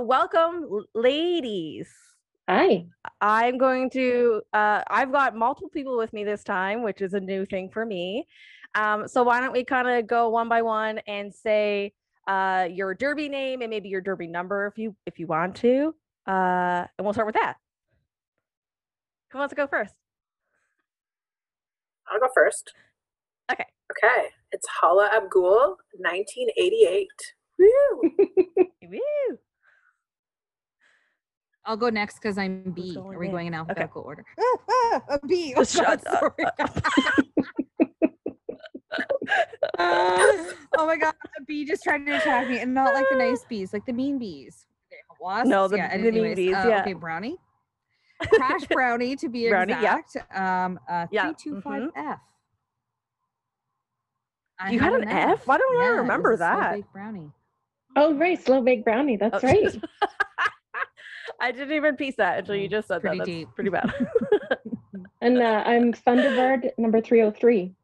Welcome, ladies. Hi. I'm going to, I've got multiple people with me this time, which is a new thing for me. So why don't we kind of go one by one and say your derby name and maybe your derby number if you want to. And we'll start with that. Who wants to go first? I'll go first. Okay. Okay. It's Hala Abghul, 1988. Woo! Woo! I'll go next because I'm B. Are we going in alphabetical order? A B. Oh, shut up. Oh my God, a bee just trying to attack me, and not like the nice bees, like the mean bees. Okay, wasps, no, the mean bees. Yeah. Okay, Brownie. Crash Brownie, to be exact. Yeah. 325 F. You had an F? Why don't I remember that? Slow Baked Brownie. Oh, right, Slow Baked Brownie. That's right. I didn't even piece that until you just said pretty that. That's deep. Pretty bad. And I'm Thunderbird number 303.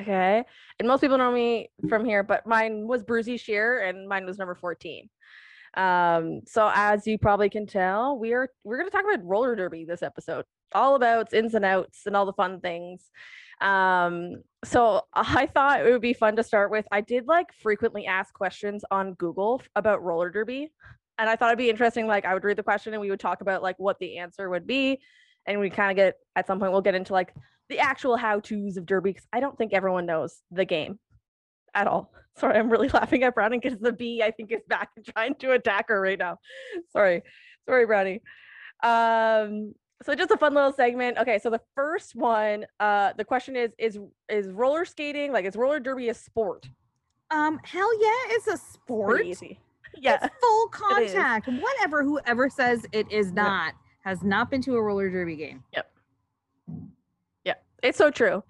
Okay. And most people know me from here, but mine was Bruzy Shear and mine was number 14. So as you probably can tell, we're going to talk about roller derby this episode, all about ins and outs and all the fun things. So I thought it would be fun to start with. I did like frequently asked questions on Google about roller derby. And I thought it'd be interesting. Like I would read the question and we would talk about like what the answer would be. And we kind of get, at some point, we'll get into like the actual how-tos of derby, because I don't think everyone knows the game at all. Sorry, I'm really laughing at Brownie because the bee, I think, is back and trying to attack her right now. Sorry, Brownie. So just a fun little segment. Okay, so the first one, the question is roller skating, like, is roller derby a sport? Hell yeah, it's a sport. Pretty easy. Yeah. It's full contact. It whatever, whoever says it is not. Yep. Has not been to a roller derby game. Yep. Yeah, it's so true.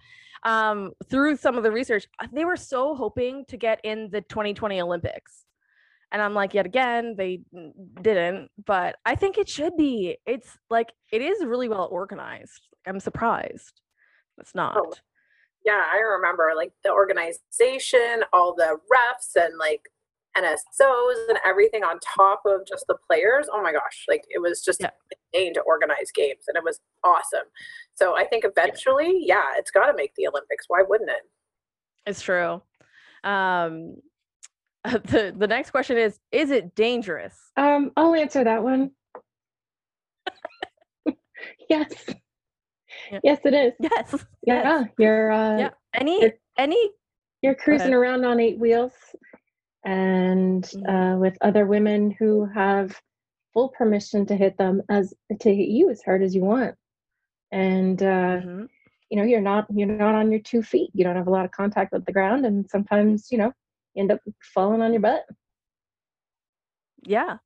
Through some of the research, they were so hoping to get in the 2020 Olympics. And I'm like, yet again, they didn't, but I think it should be. It's like, it is really well organized. I'm surprised it's not. Oh, yeah, I remember like the organization, all the refs and like NSOs and everything on top of just the players. Oh my gosh, like it was just insane to organize games and it was awesome. So I think eventually, it's got to make the Olympics. Why wouldn't it? It's true. The next question is it dangerous? I'll answer that one. Yes. Yeah. Yes, it is. Yes. Yeah. You're You're cruising around on 8 wheels. And with other women who have full permission to hit them to hit you as hard as you want, and you know, you're not on your 2 feet. You don't have a lot of contact with the ground, and sometimes you end up falling on your butt. Yeah,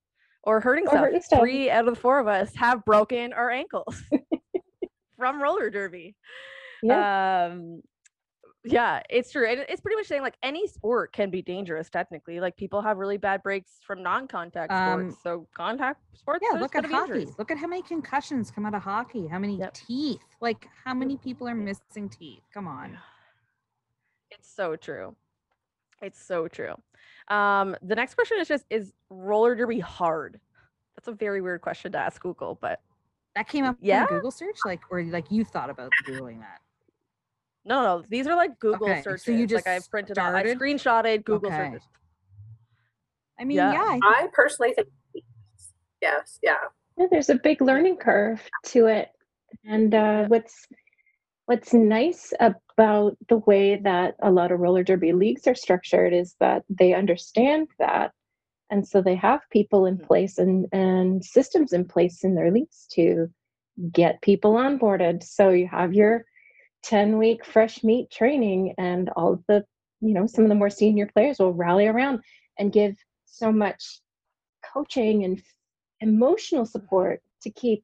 or hurting stuff. Three out of the four of us have broken our ankles from roller derby. Yeah. Yeah, it's true. And it's pretty much saying like any sport can be dangerous technically. Like people have really bad breaks from non-contact sports. So contact sports. Yeah, look at hockey. Dangerous. Look at how many concussions come out of hockey. How many teeth? Like how many people are missing teeth? Come on. It's so true. It's so true. The next question is is roller derby hard? That's a very weird question to ask Google, but that came up in Google search, or you thought about doing that. No, these are like Google searches. So you just I've printed out, I screenshotted Google searches. I mean, I personally think yes, yeah. There's a big learning curve to it, and what's nice about the way that a lot of roller derby leagues are structured is that they understand that, and so they have people in place and systems in place in their leagues to get people onboarded. So you have your 10-week fresh meat training, and all of the, some of the more senior players will rally around and give so much coaching and emotional support to keep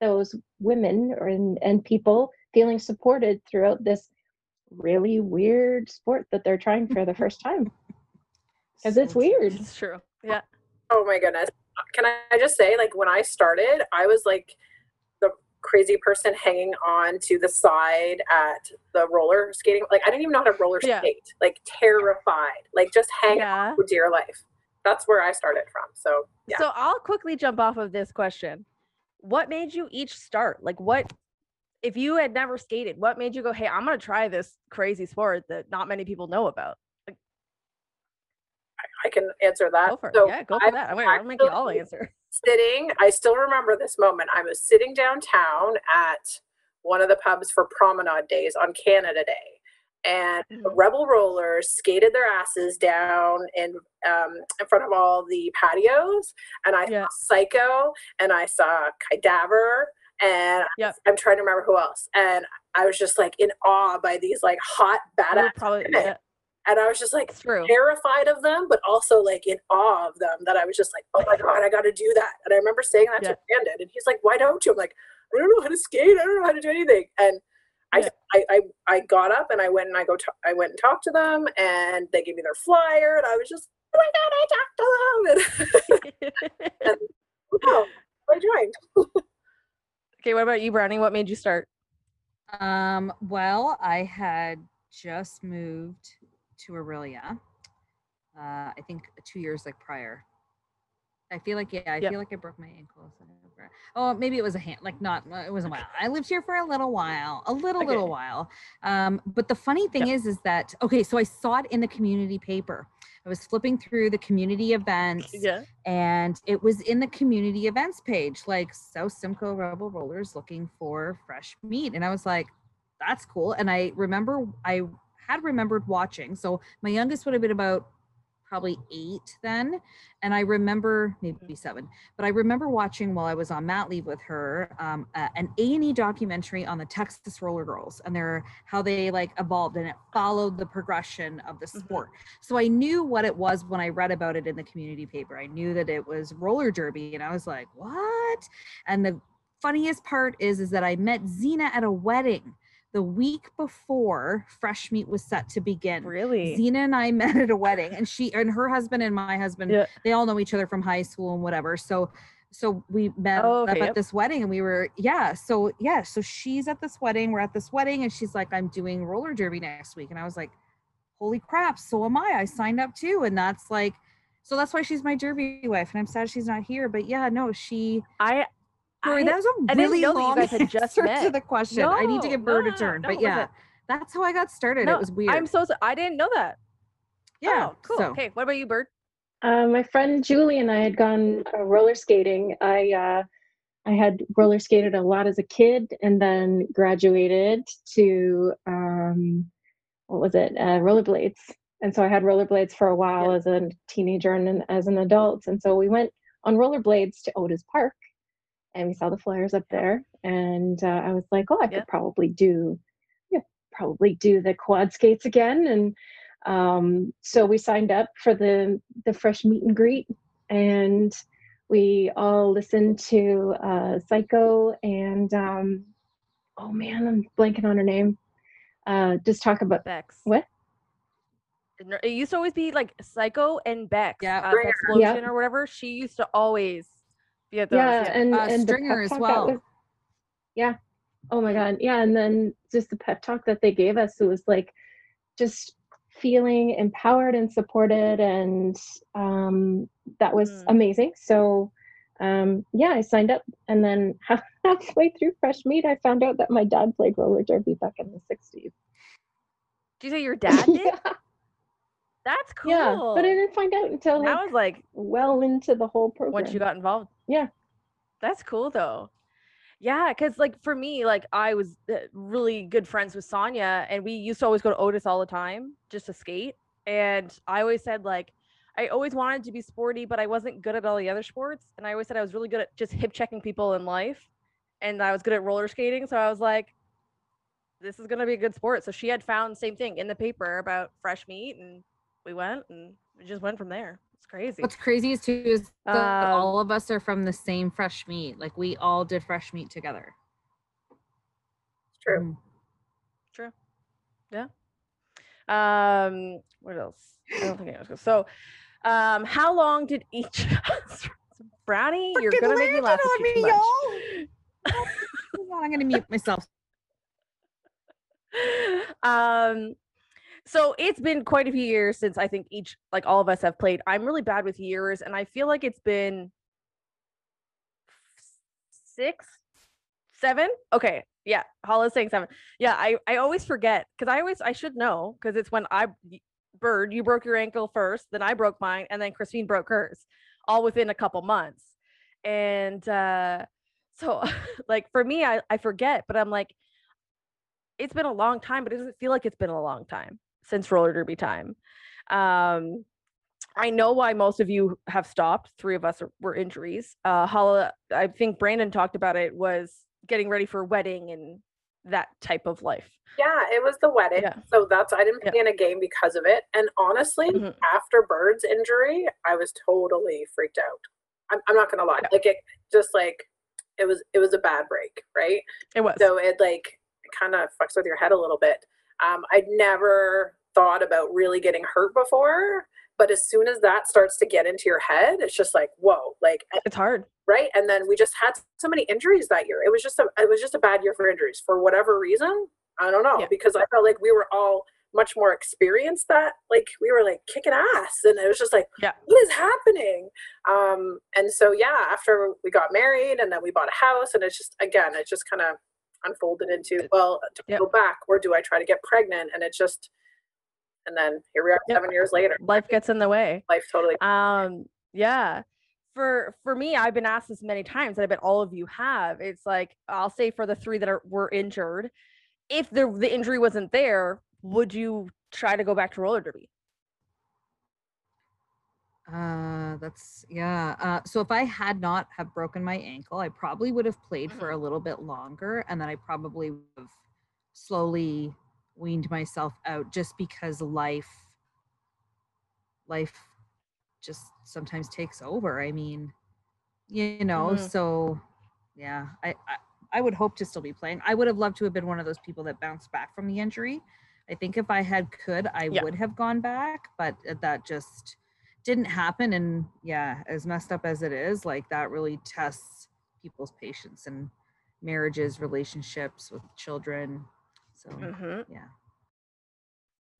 those women and people feeling supported throughout this really weird sport that they're trying for the first time. Because it's weird. It's true. Yeah. Oh my goodness. Can I just say, like, when I started, I was like the crazy person hanging on to the side at the roller skating. Like I didn't even know how to roller skate. Like terrified. Like just hang on for dear life. that's where I started from. So yeah. So I'll quickly jump off of this question. What made you each start? Like what, if you had never skated, what made you go, hey, I'm going to try this crazy sport that not many people know about? Like, I can answer that. Go for it. So yeah, go for that. I'll make you all answer. I still remember this moment. I was sitting downtown at one of the pubs for promenade days on Canada Day. And the Rebel Rollers skated their asses down in front of all the patios. And I saw Psycho, and I saw Cadaver, and I'm trying to remember who else. And I was just like in awe by these like hot badass women. Yeah. And I was just like terrified of them, but also like in awe of them, that I was just like, oh my God, I got to do that. And I remember saying that to Brandon, and he's like, why don't you? I'm like, I don't know how to skate. I don't know how to do anything. And I got up and I went and talked to them, and they gave me their flyer, and I was just, oh my God, I talked to them, and wow, I joined. Okay, what about you, Brownie? What made you start? Well, I had just moved to Aurelia. I think 2 years prior. I feel like, I feel like I broke my ankle. Oh, maybe it was a hand, it wasn't wild. I lived here for a little while. But the funny thing is that, so I saw it in the community paper. I was flipping through the community events and it was in the community events page, like South Simcoe Rebel Rollers looking for fresh meat. And I was like, that's cool. And I remember, I had remembered watching. So my youngest would have been about probably 8 then, and I remember maybe 7, but I remember watching while I was on mat leave with her an A&E documentary on the Texas roller girls and how they evolved, and it followed the progression of the sport. So I knew what it was when I read about it in the community paper. I knew that it was roller derby, and I was like, what? And the funniest part is that I met Zena at a wedding the week before Fresh Meat was set to begin. Really? Zena and I met at a wedding, and she and her husband and my husband, they all know each other from high school and whatever. So we met at this wedding, and we were, So she's at this wedding, we're at this wedding, and she's like, I'm doing roller derby next week. And I was like, holy crap, so am I signed up too. And that's so that's why she's my derby wife, and I'm sad she's not here, but that was a really long answer to the question. I need to give Bird a turn, but that's how I got started. No, it was weird. I didn't know that. Yeah, oh, cool. So. Okay, what about you, Bird? My friend Julie and I had gone roller skating. I had roller skated a lot as a kid, and then graduated to rollerblades, and so I had rollerblades for a while as a teenager and as an adult, and so we went on rollerblades to Otis Park. And we saw the flyers up there, and I was like, "Oh, I could probably do the quad skates again." And so we signed up for the fresh meet and greet, and we all listened to Psycho and I'm blanking on her name. Just talk about Bex. What? It used to always be Psycho and Bex, Explosion or whatever. She used to always. And Springer as well. Oh my God. Yeah, and then just the pep talk that they gave us, it was just feeling empowered and supported, and that was amazing. So I signed up, and then halfway through Fresh Meat, I found out that my dad played roller derby back in the 60s. Did you say your dad did? Yeah. That's cool. Yeah, but I didn't find out until I was well into the whole program. Once you got involved. Yeah. That's cool though. Yeah, because for me, I was really good friends with Sonia, and we used to always go to Otis all the time just to skate. And I always said I always wanted to be sporty, but I wasn't good at all the other sports. And I always said I was really good at just hip checking people in life, and I was good at roller skating. So I was like, this is gonna be a good sport. So she had found the same thing in the paper about Fresh Meat, and we went, and it just went from there. It's crazy. What's crazy is too is that all of us are from the same Fresh Meat. We all did Fresh Meat together. True. True. Yeah. What else? I don't think I was going to. So, how long did each Brownie? You're going to make me laugh too much. I'm going to mute myself. So it's been quite a few years since I think each, like all of us have played. I'm really bad with years, and I feel like it's been 6, 7. Okay. Yeah. Hala's saying 7. Yeah. I always forget because I should know, because it's when Bird, you broke your ankle first, then I broke mine, and then Christine broke hers, all within a couple months. And so like for me, I forget, but I'm like, it's been a long time, but it doesn't feel like it's been a long time since roller derby time. I know why most of you have stopped. 3 of us were injuries. Hala, I think Brandon talked about it, was getting ready for a wedding and that type of life. Yeah, it was the wedding. Yeah. So that's, I didn't play in a game because of it. And honestly, after Bird's injury, I was totally freaked out. I'm not gonna lie. Yeah. Like, it just like, it was a bad break, right? It was. So it like kind of fucks with your head a little bit. I'd never thought about really getting hurt before, but as soon as that starts to get into your head, it's just like, whoa, like it's hard. Right. And then we just had so many injuries that year. It was just a bad year for injuries for whatever reason. I don't know, because I felt like we were all much more experienced, that like we were like kicking ass, and it was just like, what is happening? And so, yeah, after we got married and then we bought a house, and it's just, again, it just kind of unfolded into, well, do I go back or do I try to get pregnant? And it just, and then here we are 7 years later. Life gets in the way. Life totally. Yeah. For me, I've been asked this many times, and I bet all of you have. It's like, I'll say for the 3 that were injured, if the injury wasn't there, would you try to go back to roller derby? So if I had not have broken my ankle, I probably would have played for a little bit longer, and then I probably would have slowly weaned myself out, just because life just sometimes takes over. I mean, you know, so yeah, I would hope to still be playing. I would have loved to have been one of those people that bounced back from the injury. I think if I had could, I would have gone back, but that just didn't happen. And yeah, as messed up as it is, like that really tests people's patience and marriages, relationships with children. So yeah,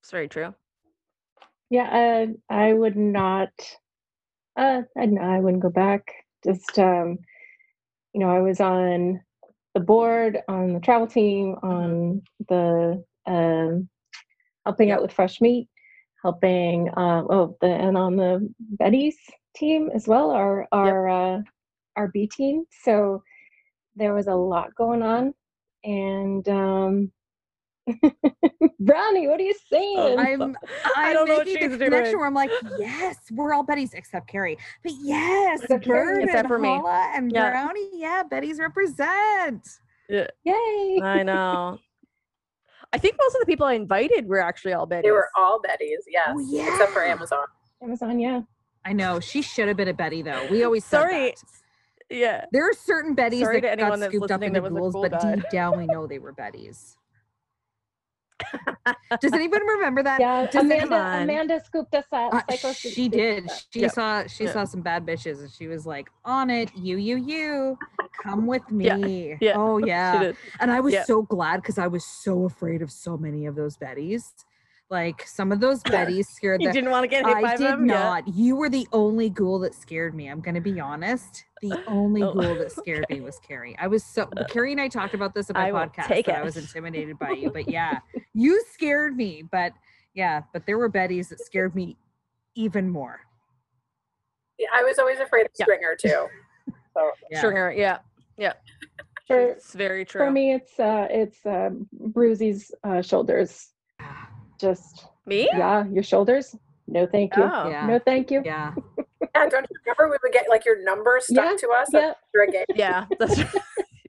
it's very true. Yeah, I would not. I wouldn't go back. Just you know, I was on the board, on the travel team, on the helping out with fresh meat, helping and on the Betty's team as well, our B team. So there was a lot going on, and Brownie, what are you saying? I don't know what she's doing. Connection where I'm like, yes, we're all Betty's except Carrie, but yes, Bird except for me and Brownie. Yeah, Betty's represent. Yeah, yay! I know. I think most of the people I invited were actually all Betty's. They were all Betty's, yes, oh, yeah, except for Amazon. Yeah. I know, she should have been a Betty though. We always said that. Yeah, there are certain Betty's that got scooped up into ghouls, but deep down we know they were Betty's. Does anyone remember that? Yeah, Amanda scooped us up. She did. She saw some bad bitches, and she was like, "On it, you, come with me." Yeah. Yeah. Oh yeah, and I was so glad, because I was so afraid of so many of those Bettys. Like some of those Bettys scared. You didn't want to get hit by them. I did not. Yeah. You were the only ghoul that scared me. I'm going to be honest. The only ghoul that scared me was Carrie. I was so Carrie and I talked about this in my podcast. I was intimidated by you, but yeah, you scared me. But yeah, but there were Bettys that scared me even more. Yeah, I was always afraid of Springer too. So. Yeah. Springer, yeah. It's very true. For me, it's Bruzy's shoulders. Just me? Yeah, your shoulders. No, thank you. Oh, yeah. No, thank you. Yeah. Yeah. Don't you remember we would get like your number stuck to us after a game? Yeah. That's, it's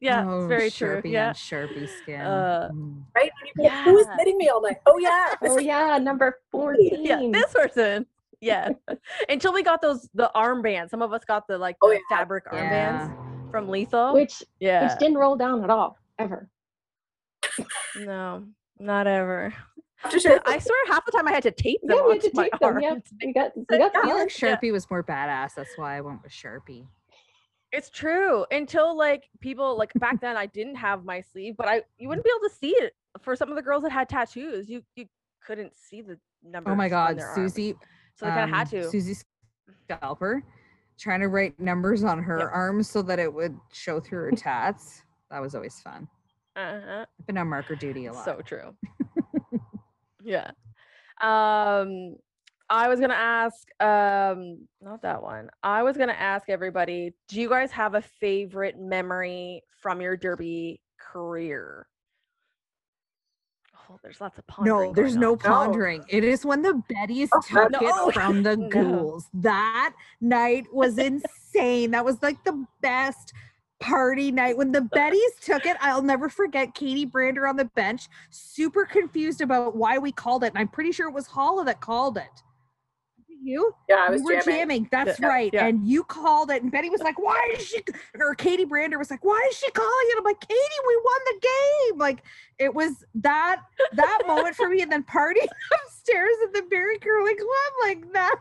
very Sharpie true. Yeah. Sharpie skin. Right? And you'd be like, who is hitting me all night? Oh yeah. Oh yeah. Number 14. Yeah. This person. Yeah. Until we got the armbands. Some of us got the fabric armbands from Lethal, which didn't roll down at all ever. No, not ever. I swear half the time I had to tape them. Yeah, we had to tape them. Yeah. We got I feel like Sharpie was more badass. That's why I went with Sharpie. It's true. Until back then I didn't have my sleeve, but you wouldn't be able to see it for some of the girls that had tattoos. You couldn't see the numbers. Oh my God, Susie. So they kind of had to. Susie Scalper trying to write numbers on her arms so that it would show through her tats. That was always fun. Uh-huh. I've been on marker duty a lot. So true. Yeah. I was going to ask, not that one. I was going to ask everybody, do you guys have a favorite memory from your derby career? Oh, there's lots of pondering. No, there's no pondering. No. It is when the Bettys took it from the ghouls. That night was insane. That was like the best party night when the Bettys took it. I'll never forget Katie Brander on the bench, super confused about why we called it. And I'm pretty sure it was Hala that called it. You? Yeah, I was we were jamming. That's right. Yeah. And you called it. And Betty was like, why did she, or Katie Brander was like, why is she calling it? I'm like, Katie, we won the game. Like, it was that moment for me. And then partying upstairs at the Berry Girlie club, like that.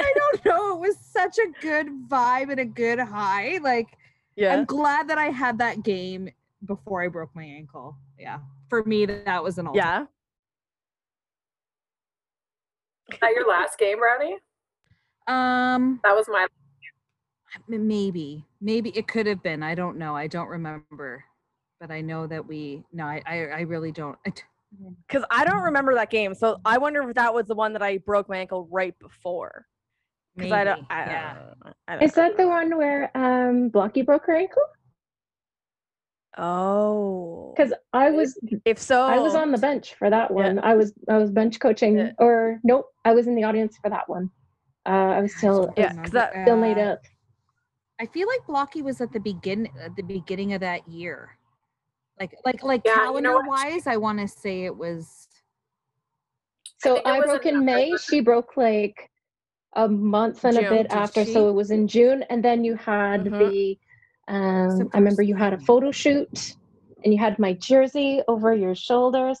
I don't know. It was such a good vibe and a good high. Like, yeah. I'm glad that I had that game before I broke my ankle. Yeah. For me, that was an ultimate. Yeah. Is that your last game, Brownie? That was my last game. Maybe it could have been. I don't know. I don't remember. But I know that I really don't. Because I don't remember that game. So I wonder if that was the one that I broke my ankle right before. Because I don't Is that the one where Blocky broke her ankle? Oh, because I was, if so, I was on the bench for that one. Yeah. I was bench coaching, or nope, I was in the audience for that one. I was still still laid up. I feel like Blocky was at the beginning of that year, like calendar wise. I want to say it was. So I broke in May. She broke like a month and a bit after. So it was in June, and then you had the. I remember you had a photo shoot and you had my jersey over your shoulders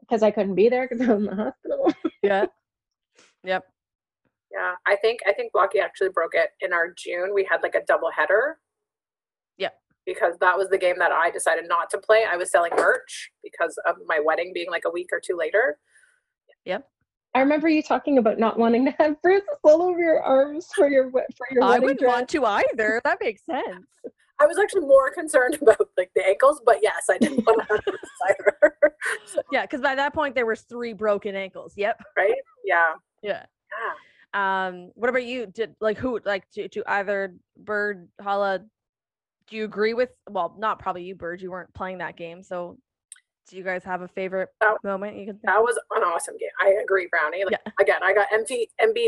because I couldn't be there because I'm in the hospital. Yeah. Yep. Yeah. I think Blocky actually broke it in our June. We had like a double header. Yeah. Because that was the game that I decided not to play. I was selling merch because of my wedding being like a week or two later. Yep. I remember you talking about not wanting to have bruises all over your arms for your wedding dress. I wouldn't want to either. That makes sense. I was actually more concerned about like the ankles, but yes, I didn't want to have bruises either. Yeah, because by that point there was 3 broken ankles. Yep. Right. Yeah. Yeah. Yeah. What about you? Do either Bird, Hala? Do you agree with? Well, not probably you, Bird. You weren't playing that game, so. Do you guys have a favorite moment? You can think? That was an awesome game. I agree, Brownie. Like, again, I got MV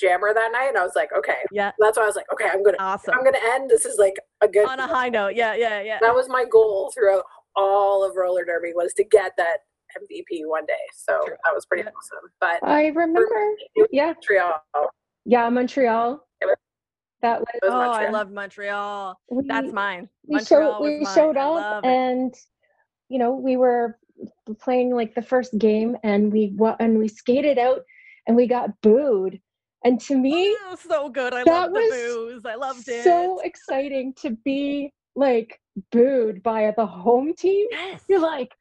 jammer that night, and I was like, okay. Yeah. That's why I was like, okay, I'm gonna end. This is like a good on a high note. Yeah. That was my goal throughout all of roller derby was to get that MVP one day. So that was pretty awesome. But I remember, Montreal. Yeah, Montreal. That was Montreal. I love Montreal. That's mine. We showed up and, you know, we were playing like the first game and we skated out and we got booed. And to me, oh, so good. I loved the boos. I loved it. So exciting to be like booed by the home team. Yes. You're like,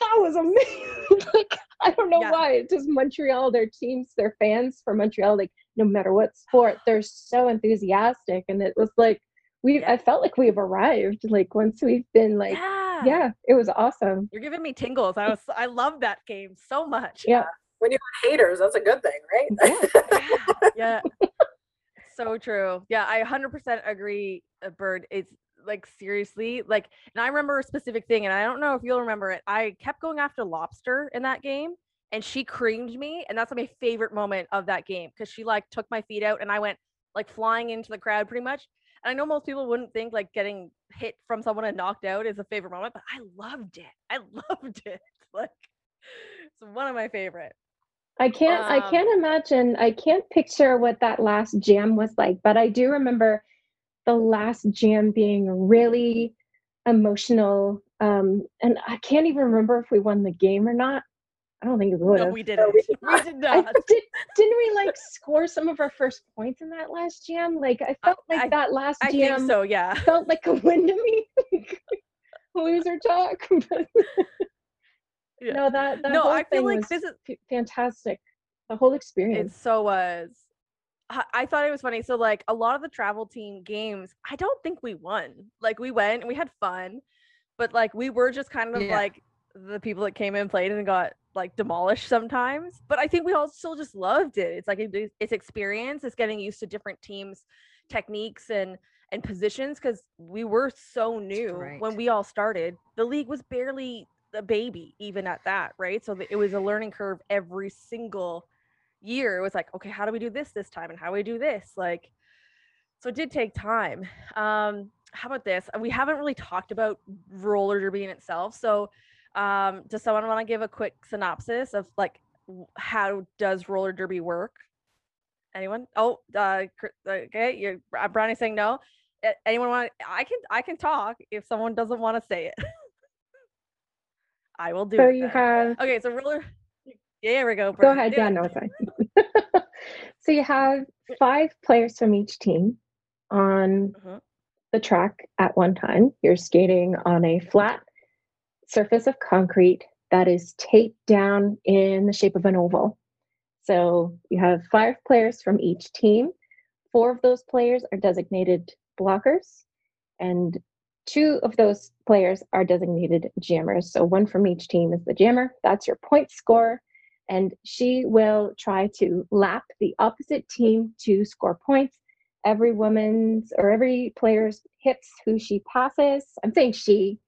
that was amazing. Like, I don't know why. It's just Montreal, their teams, their fans for Montreal, like no matter what sport, they're so enthusiastic. And it was like, I felt like we've arrived. Like once we've been like, it was awesome. You're giving me tingles. I love that game so much. Yeah. When you have haters, that's a good thing, right? Yeah. So true. Yeah. I 100% agree, Bird. It's like, seriously, like, and I remember a specific thing and I don't know if you'll remember it. I kept going after Lobster in that game. And she creamed me. And that's my favorite moment of that game. Cause she like took my feet out and I went like flying into the crowd pretty much. And I know most people wouldn't think like getting hit from someone and knocked out is a favorite moment, but I loved it. Like it's one of my favorite. I can't imagine. I can't picture what that last jam was like, but I do remember the last jam being really emotional. And I can't even remember if we won the game or not. I don't think it would. No, we didn't. We did not. Didn't we like score some of our first points in that last jam? Like I felt like that last jam. I think so. Yeah. Felt like a win to me. Loser talk. Yeah. No, that no, whole I feel thing like was this is fantastic. The whole experience. It so was. I thought it was funny. So like a lot of the travel team games, I don't think we won. Like we went and we had fun, but like we were just kind of like the people that came and played and got like demolished sometimes. But I think we all still just loved it. It's like it's experience. It's getting used to different teams' techniques and positions, because we were so new when we all started. The league was barely a baby even at that, right? So it was a learning curve every single year. It was like, okay, how do we do this time, and how do we do this? Like, so it did take time. How about this? We haven't really talked about roller derby in itself. So does someone want to give a quick synopsis of like how does roller derby work? Anyone? Oh, okay. Brownie's saying no. Anyone want? I can talk if someone doesn't want to say it. I will do. So it you have. Okay, so roller. Yeah, there we go. Go ahead. Yeah, no, fine. So you have 5 players from each team on the track at one time. You're skating on a flat surface of concrete that is taped down in the shape of an oval. So you have 5 players from each team. 4 of those players are designated blockers, and 2 of those players are designated jammers. So 1 from each team is the jammer. That's your point scorer. And she will try to lap the opposite team to score points. Every woman's or every player's hits who she passes. I'm saying she.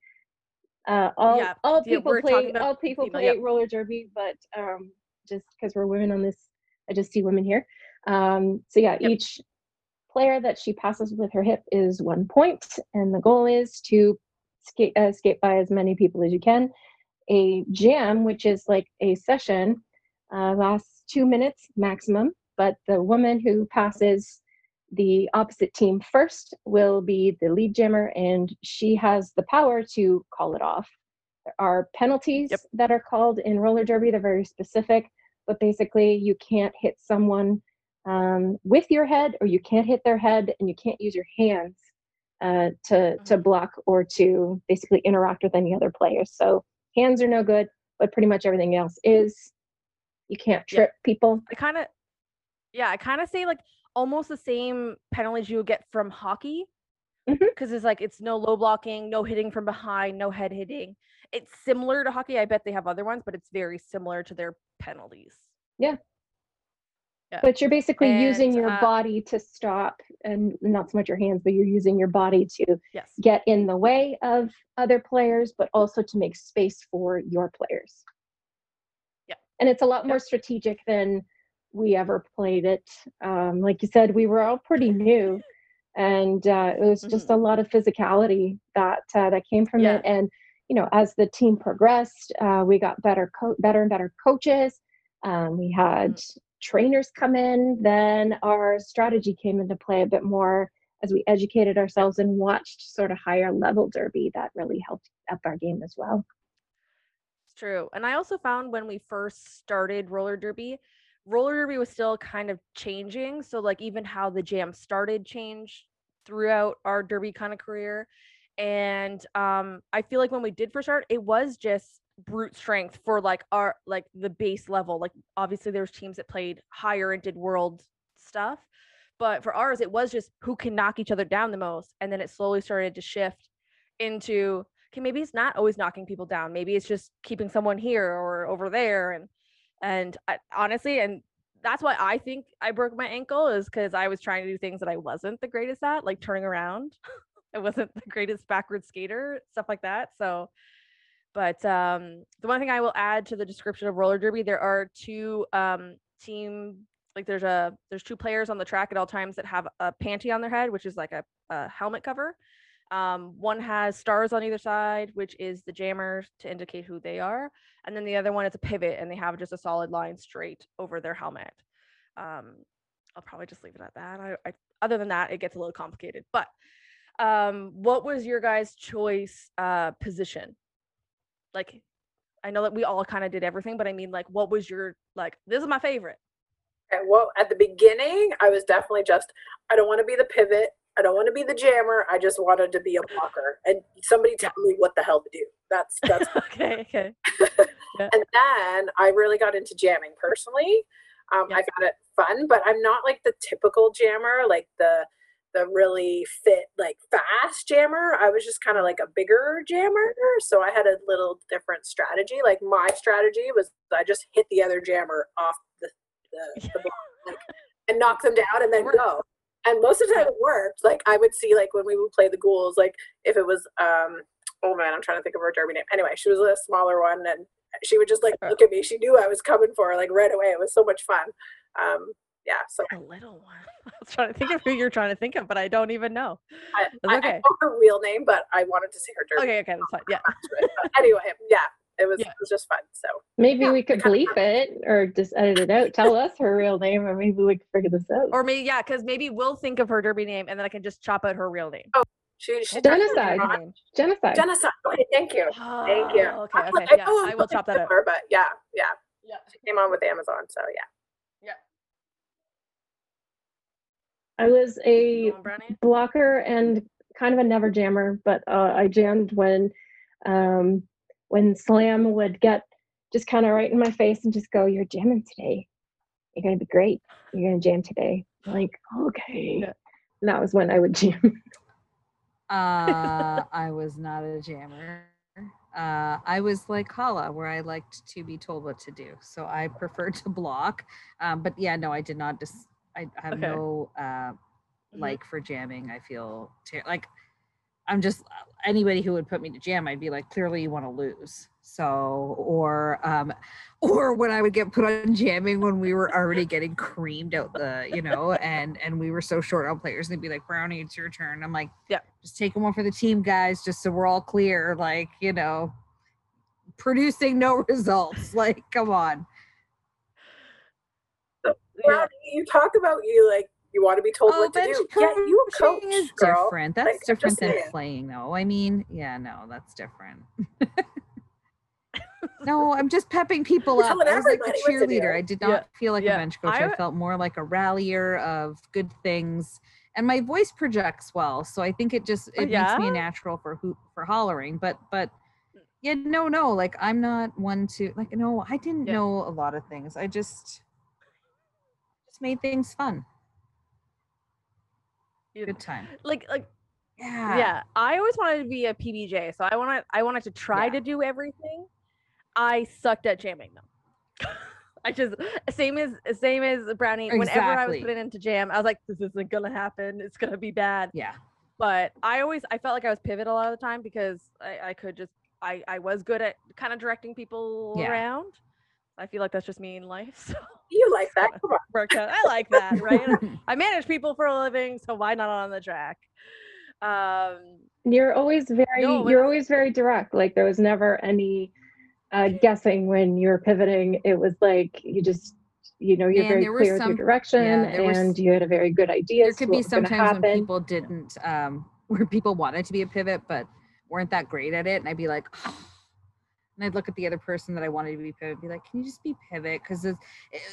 All people play roller derby, but just because we're women on this, I just see women here. Each player that she passes with her hip is 1 point, and the goal is to skate by as many people as you can. A jam, which is like a session, lasts 2 minutes maximum, but the woman who passes the opposite team first will be the lead jammer, and she has the power to call it off. There are penalties that are called in roller derby. They're very specific, but basically you can't hit someone with your head, or you can't hit their head, and you can't use your hands to block or to basically interact with any other players. So hands are no good, but pretty much everything else is. You can't trip people. I kind of say like almost the same penalties you would get from hockey, because it's like it's no low blocking, no hitting from behind, no head hitting. It's similar to hockey. I bet they have other ones, but it's very similar to their penalties. Yeah. Yeah. But you're basically using your body to stop, and not so much your hands, but you're using your body to get in the way of other players, but also to make space for your players. Yeah. And it's a lot more strategic than we ever played it. Like you said, we were all pretty new, and it was just a lot of physicality that came from it. And, you know, as the team progressed, we got better and better coaches. We had trainers come in. Then our strategy came into play a bit more as we educated ourselves and watched sort of higher level derby. That really helped up our game as well. It's true. And I also found when we first started roller derby was still kind of changing. So like even how the jam started changed throughout our derby kind of career. And I feel like when we did first start, it was just brute strength for like our like the base level. Like obviously there's teams that played higher and did world stuff, but for ours it was just who can knock each other down the most. And then it slowly started to shift into, okay, maybe it's not always knocking people down, maybe it's just keeping someone here or over there. And that's why I think I broke my ankle, is because I was trying to do things that I wasn't the greatest at, like turning around. I wasn't the greatest backward skater, stuff like that. So but the one thing I will add to the description of roller derby, there are 2 team, like there's 2 players on the track at all times that have a panty on their head, which is like a helmet cover. One has stars on either side, which is the jammers to indicate who they are. And then the other one is a pivot, and they have just a solid line straight over their helmet. I'll probably just leave it at that. I other than that, it gets a little complicated. But what was your guys' choice position? Like, I know that we all kind of did everything, but I mean, like, what was your, like, this is my favorite? Okay, well, at the beginning, I was definitely just, I don't want to be the pivot. I don't want to be the jammer. I just wanted to be a blocker. And somebody tell me what the hell to do. That's okay. Yeah. And then I really got into jamming personally. I got it fun, but I'm not like the typical jammer, like the really fit, like fast jammer. I was just kind of like a bigger jammer. So I had a little different strategy. Like my strategy was I just hit the other jammer off the block, like, and knock them down and then go. And most of the time it worked. Like I would see, like when we would play the ghouls, like if it was, oh man, I'm trying to think of her derby name. Anyway, she was a smaller one and she would just like look at me. She knew I was coming for her like right away. It was so much fun. Yeah, so a little one. I was trying to think of who you're trying to think of, but I don't even know. I know her real name, but I wanted to see her derby. Okay, that's fine. Yeah. Anyway, yeah. It was just fun. So maybe we could bleep it or just edit it out. Tell us her real name, or maybe we can figure this out. Or maybe because maybe we'll think of her derby name, and then I can just chop out her real name. Oh, she genocide. Okay, thank you. Okay. Okay. Yeah, I will chop that out. But yeah. She came on with Amazon, so yeah. I was a blocker and kind of a never jammer, but I jammed when Slam would get just kind of right in my face and just go, "You're jamming today. You're going to be great. You're going to jam today." I'm like, okay. And that was when I would jam. I was not a jammer. I was like Hala, where I liked to be told what to do. So I preferred to block. But yeah, no, I did not. I have no like for jamming. I feel like I'm just, anybody who would put me to jam, I'd be like, clearly you want to lose. So, or when I would get put on jamming when we were already getting creamed out and we were so short on players, and they'd be like, "Brownie, it's your turn." I'm like, yeah, just taking one for the team, guys, just so we're all clear, like, producing no results. Like, come on. So, Brownie, you talk about you want to be told what to do. Yeah, you a coach is girl. Different. That's like, different than playing, though. I mean, yeah, no, that's different. No, I'm just pepping people up. I was like a cheerleader. I did not feel like a bench coach. I felt more like a rallier of good things, and my voice projects well, so I think it makes me natural for hollering. But yeah, no, like I'm not one to like. No, I didn't know a lot of things. I just made things fun. Good time. Yeah. I always wanted to be a PBJ, so I wanted to try to do everything. I sucked at jamming though. I just same as Brownie. Exactly. Whenever I was put into jam, I was like, "This isn't gonna happen. It's gonna be bad." Yeah. But I felt like I was pivot a lot of the time because I was good at kind of directing people around. I feel like that's just me in life. So. You like that? Come on. I like that, right? I manage people for a living, so why not on the track? You're always very direct. Like there was never any guessing when you were pivoting. It was like you just, you're very clear with your direction, you had a very good idea. There could be sometimes when people didn't, where people wanted to be a pivot but weren't that great at it, and I'd be like. Oh. And I'd look at the other person that I wanted to be pivot and be like, "Can you just be pivot?" Because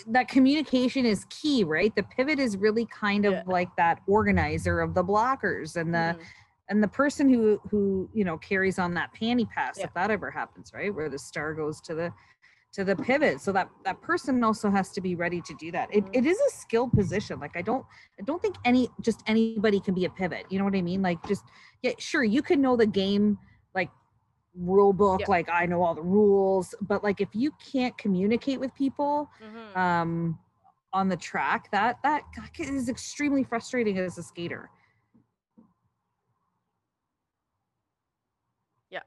that communication is key, right? The pivot is really kind of like that organizer of the blockers and the person who carries on that panty pass if that ever happens, right? Where the star goes to the pivot. So that person also has to be ready to do that. It is a skilled position. Like I don't think anybody can be a pivot. You know what I mean? Like sure, you can know the game, like rule book, like I know all the rules, but like if you can't communicate with people on the track, that is extremely frustrating as a skater. Yeah,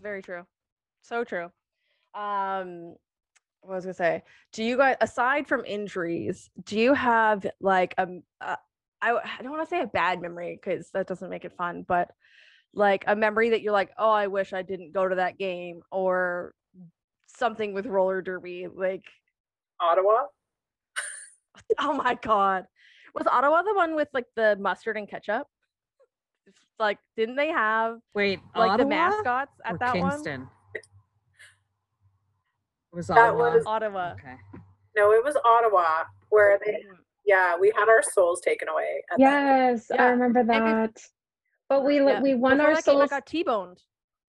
very true, so true. What was I gonna say? Do you guys, aside from injuries, do you have like I don't want to say a bad memory because that doesn't make it fun, but like a memory that you're like, "Oh, I wish I didn't go to that game," or something with roller derby, like Ottawa. Oh my God. Was Ottawa the one with like the mustard and ketchup? Like, didn't they have Ottawa? The mascots at or that Kingston? One? It was Ottawa. That was Ottawa. Okay. No, it was Ottawa where we had our souls taken away. Yes, I remember that. But we won our souls. I got T-boned.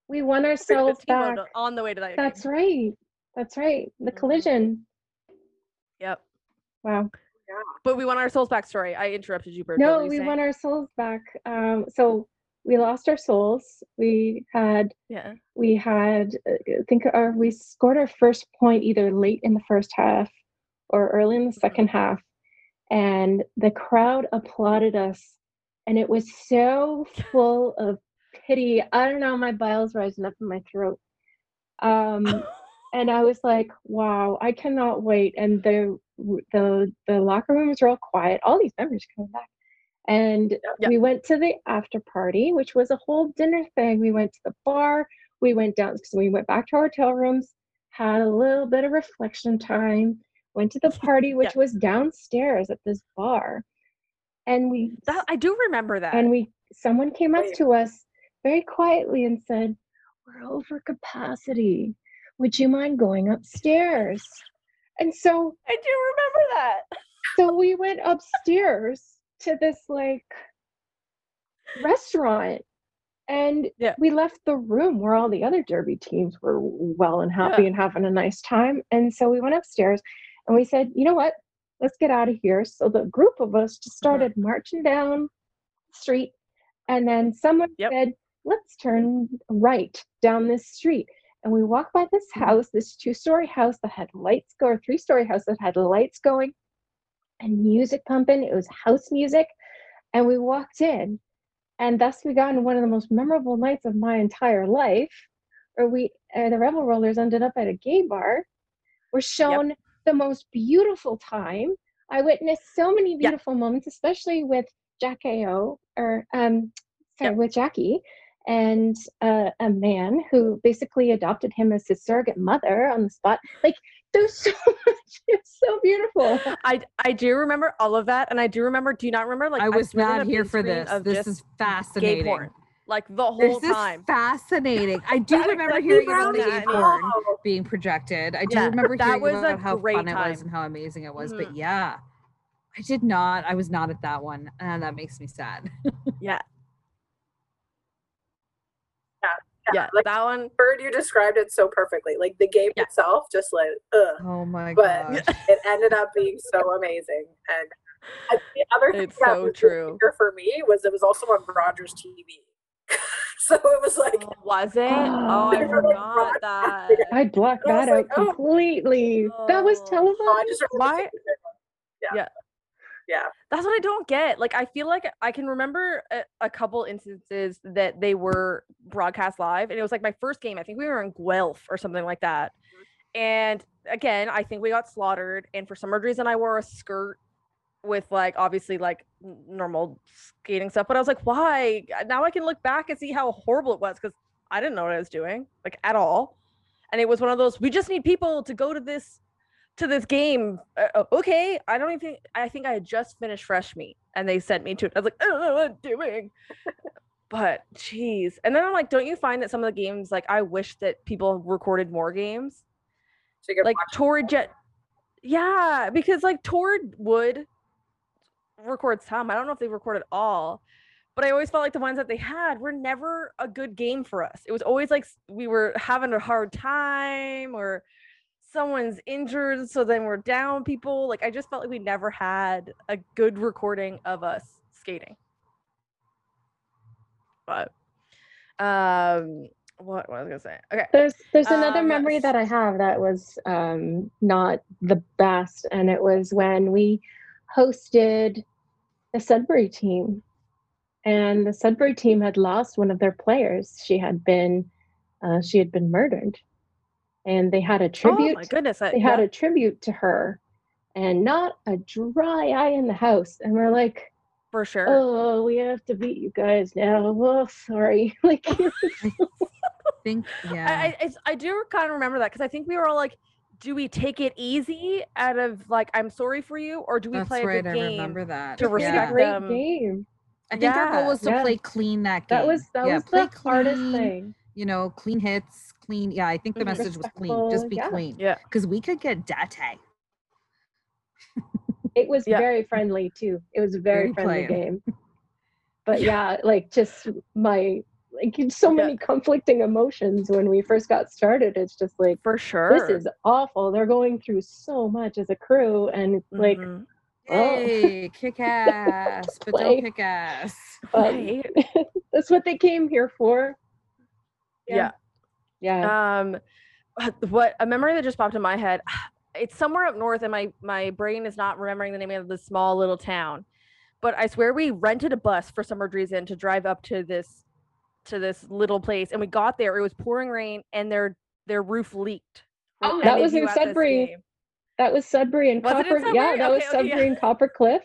We won ourselves back on the way to that. That's right. That's right. The collision. Yep. Wow. Yeah. But we won our souls back. Sorry, I interrupted you, Bird. No, we won our souls back. So we lost our souls. We had. I think we scored our first point either late in the first half or early in the second half, and the crowd applauded us, and it was so full of pity. I don't know. My bile's rising up in my throat. And I was like, wow, I cannot wait. And the locker rooms were all quiet. All these members coming back. And we went to the after party, which was a whole dinner thing. We went to the bar. We went down, because we went back to our hotel rooms, had a little bit of reflection time, went to the party, which was downstairs at this bar. And I do remember that. And someone came up to us very quietly and said, "We're over capacity. Would you mind going upstairs?" And so I do remember that. So we went upstairs to this like restaurant, and we left the room where all the other derby teams were well and happy and having a nice time. And so we went upstairs and we said, you know what, let's get out of here. So the group of us just started marching down the street, and then someone said, let's turn right down this street. And we walked by this house, this two-story house that had lights go, or three-story house that had lights going and music pumping. It was house music. And we walked in, and thus we got in one of the most memorable nights of my entire life, or the Rebel Rollers ended up at a gay bar. We're shown the most beautiful time. I witnessed so many beautiful moments, especially with Jack A.O., or with Jackie, and a man who basically adopted him as his surrogate mother on the spot. Like, there's so much. It's so beautiful. I do remember all of that, and I do remember. Do you not remember? Like, I was not here for this. This is fascinating. Gay porn. Like the whole time. This is fascinating. I do remember hearing about the gay porn being projected. I do remember hearing about how fun it was and how amazing it was. Mm-hmm. But I did not. I was not at that one, and that makes me sad. Yeah, like that one, Bird, you described it so perfectly. Like the game itself, just like, ugh. Oh my god! But it ended up being so amazing. And the other thing that was true for me was it was also on Rogers TV. So it was like, was it? Oh, I forgot that. I blocked that out completely. That was televised. I just remember that's what I don't get. Like, I feel like I can remember a couple instances that they were broadcast live, and it was like my first game. I think we were in Guelph or something like that, and again, I think we got slaughtered, and for some reason I wore a skirt with like obviously like normal skating stuff, but I was like, why? Now I can look back and see how horrible it was, because I didn't know what I was doing, like, at all. And it was one of those, we just need people to go to this game. Okay, I don't even think, I think I had just finished Fresh Meat and they sent me to it. I was like, I don't know what I'm doing. But geez. And then I'm like, don't you find that some of the games, like, I wish that people recorded more games? So like because like Torrid Wood records some. I don't know if they recorded all, but I always felt like the ones that they had were never a good game for us. It was always like we were having a hard time, or someone's injured, so then we're down people. Like, I just felt like we never had a good recording of us skating. But what was I gonna say? Okay, there's another memory that I have that was not the best, and it was when we hosted the Sudbury team, and the Sudbury team had lost one of their players. She had been murdered. And they had a tribute. Oh my goodness! They had a tribute to her, and not a dry eye in the house. And we're like, for sure. Oh, we have to beat you guys now. Oh, sorry. Like, I do kind of remember that, because I think we were all like, do we take it easy out of like, I'm sorry for you, or do we play a good game? I remember that. To respect a great game. I think our goal was to play clean that game. That was the hardest thing. You know, clean hits, clean. Yeah, I think the message was clean. Just be clean. Yeah. Because we could get dirty. It was very friendly, too. It was a very friendly game. But like, just my like so many conflicting emotions when we first got started. It's just like, for sure, this is awful. They're going through so much as a crew, and it's like, hey, kick ass, but don't kick ass. That's what they came here for. Yeah. What a memory that just popped in my head. It's somewhere up north, and my brain is not remembering the name of this small little town. But I swear we rented a bus for some reason to drive up to this little place, and we got there. It was pouring rain, and their roof leaked. Oh, that was in Sudbury. That was Sudbury and Copper. Yeah, that was Sudbury and Copper Cliff.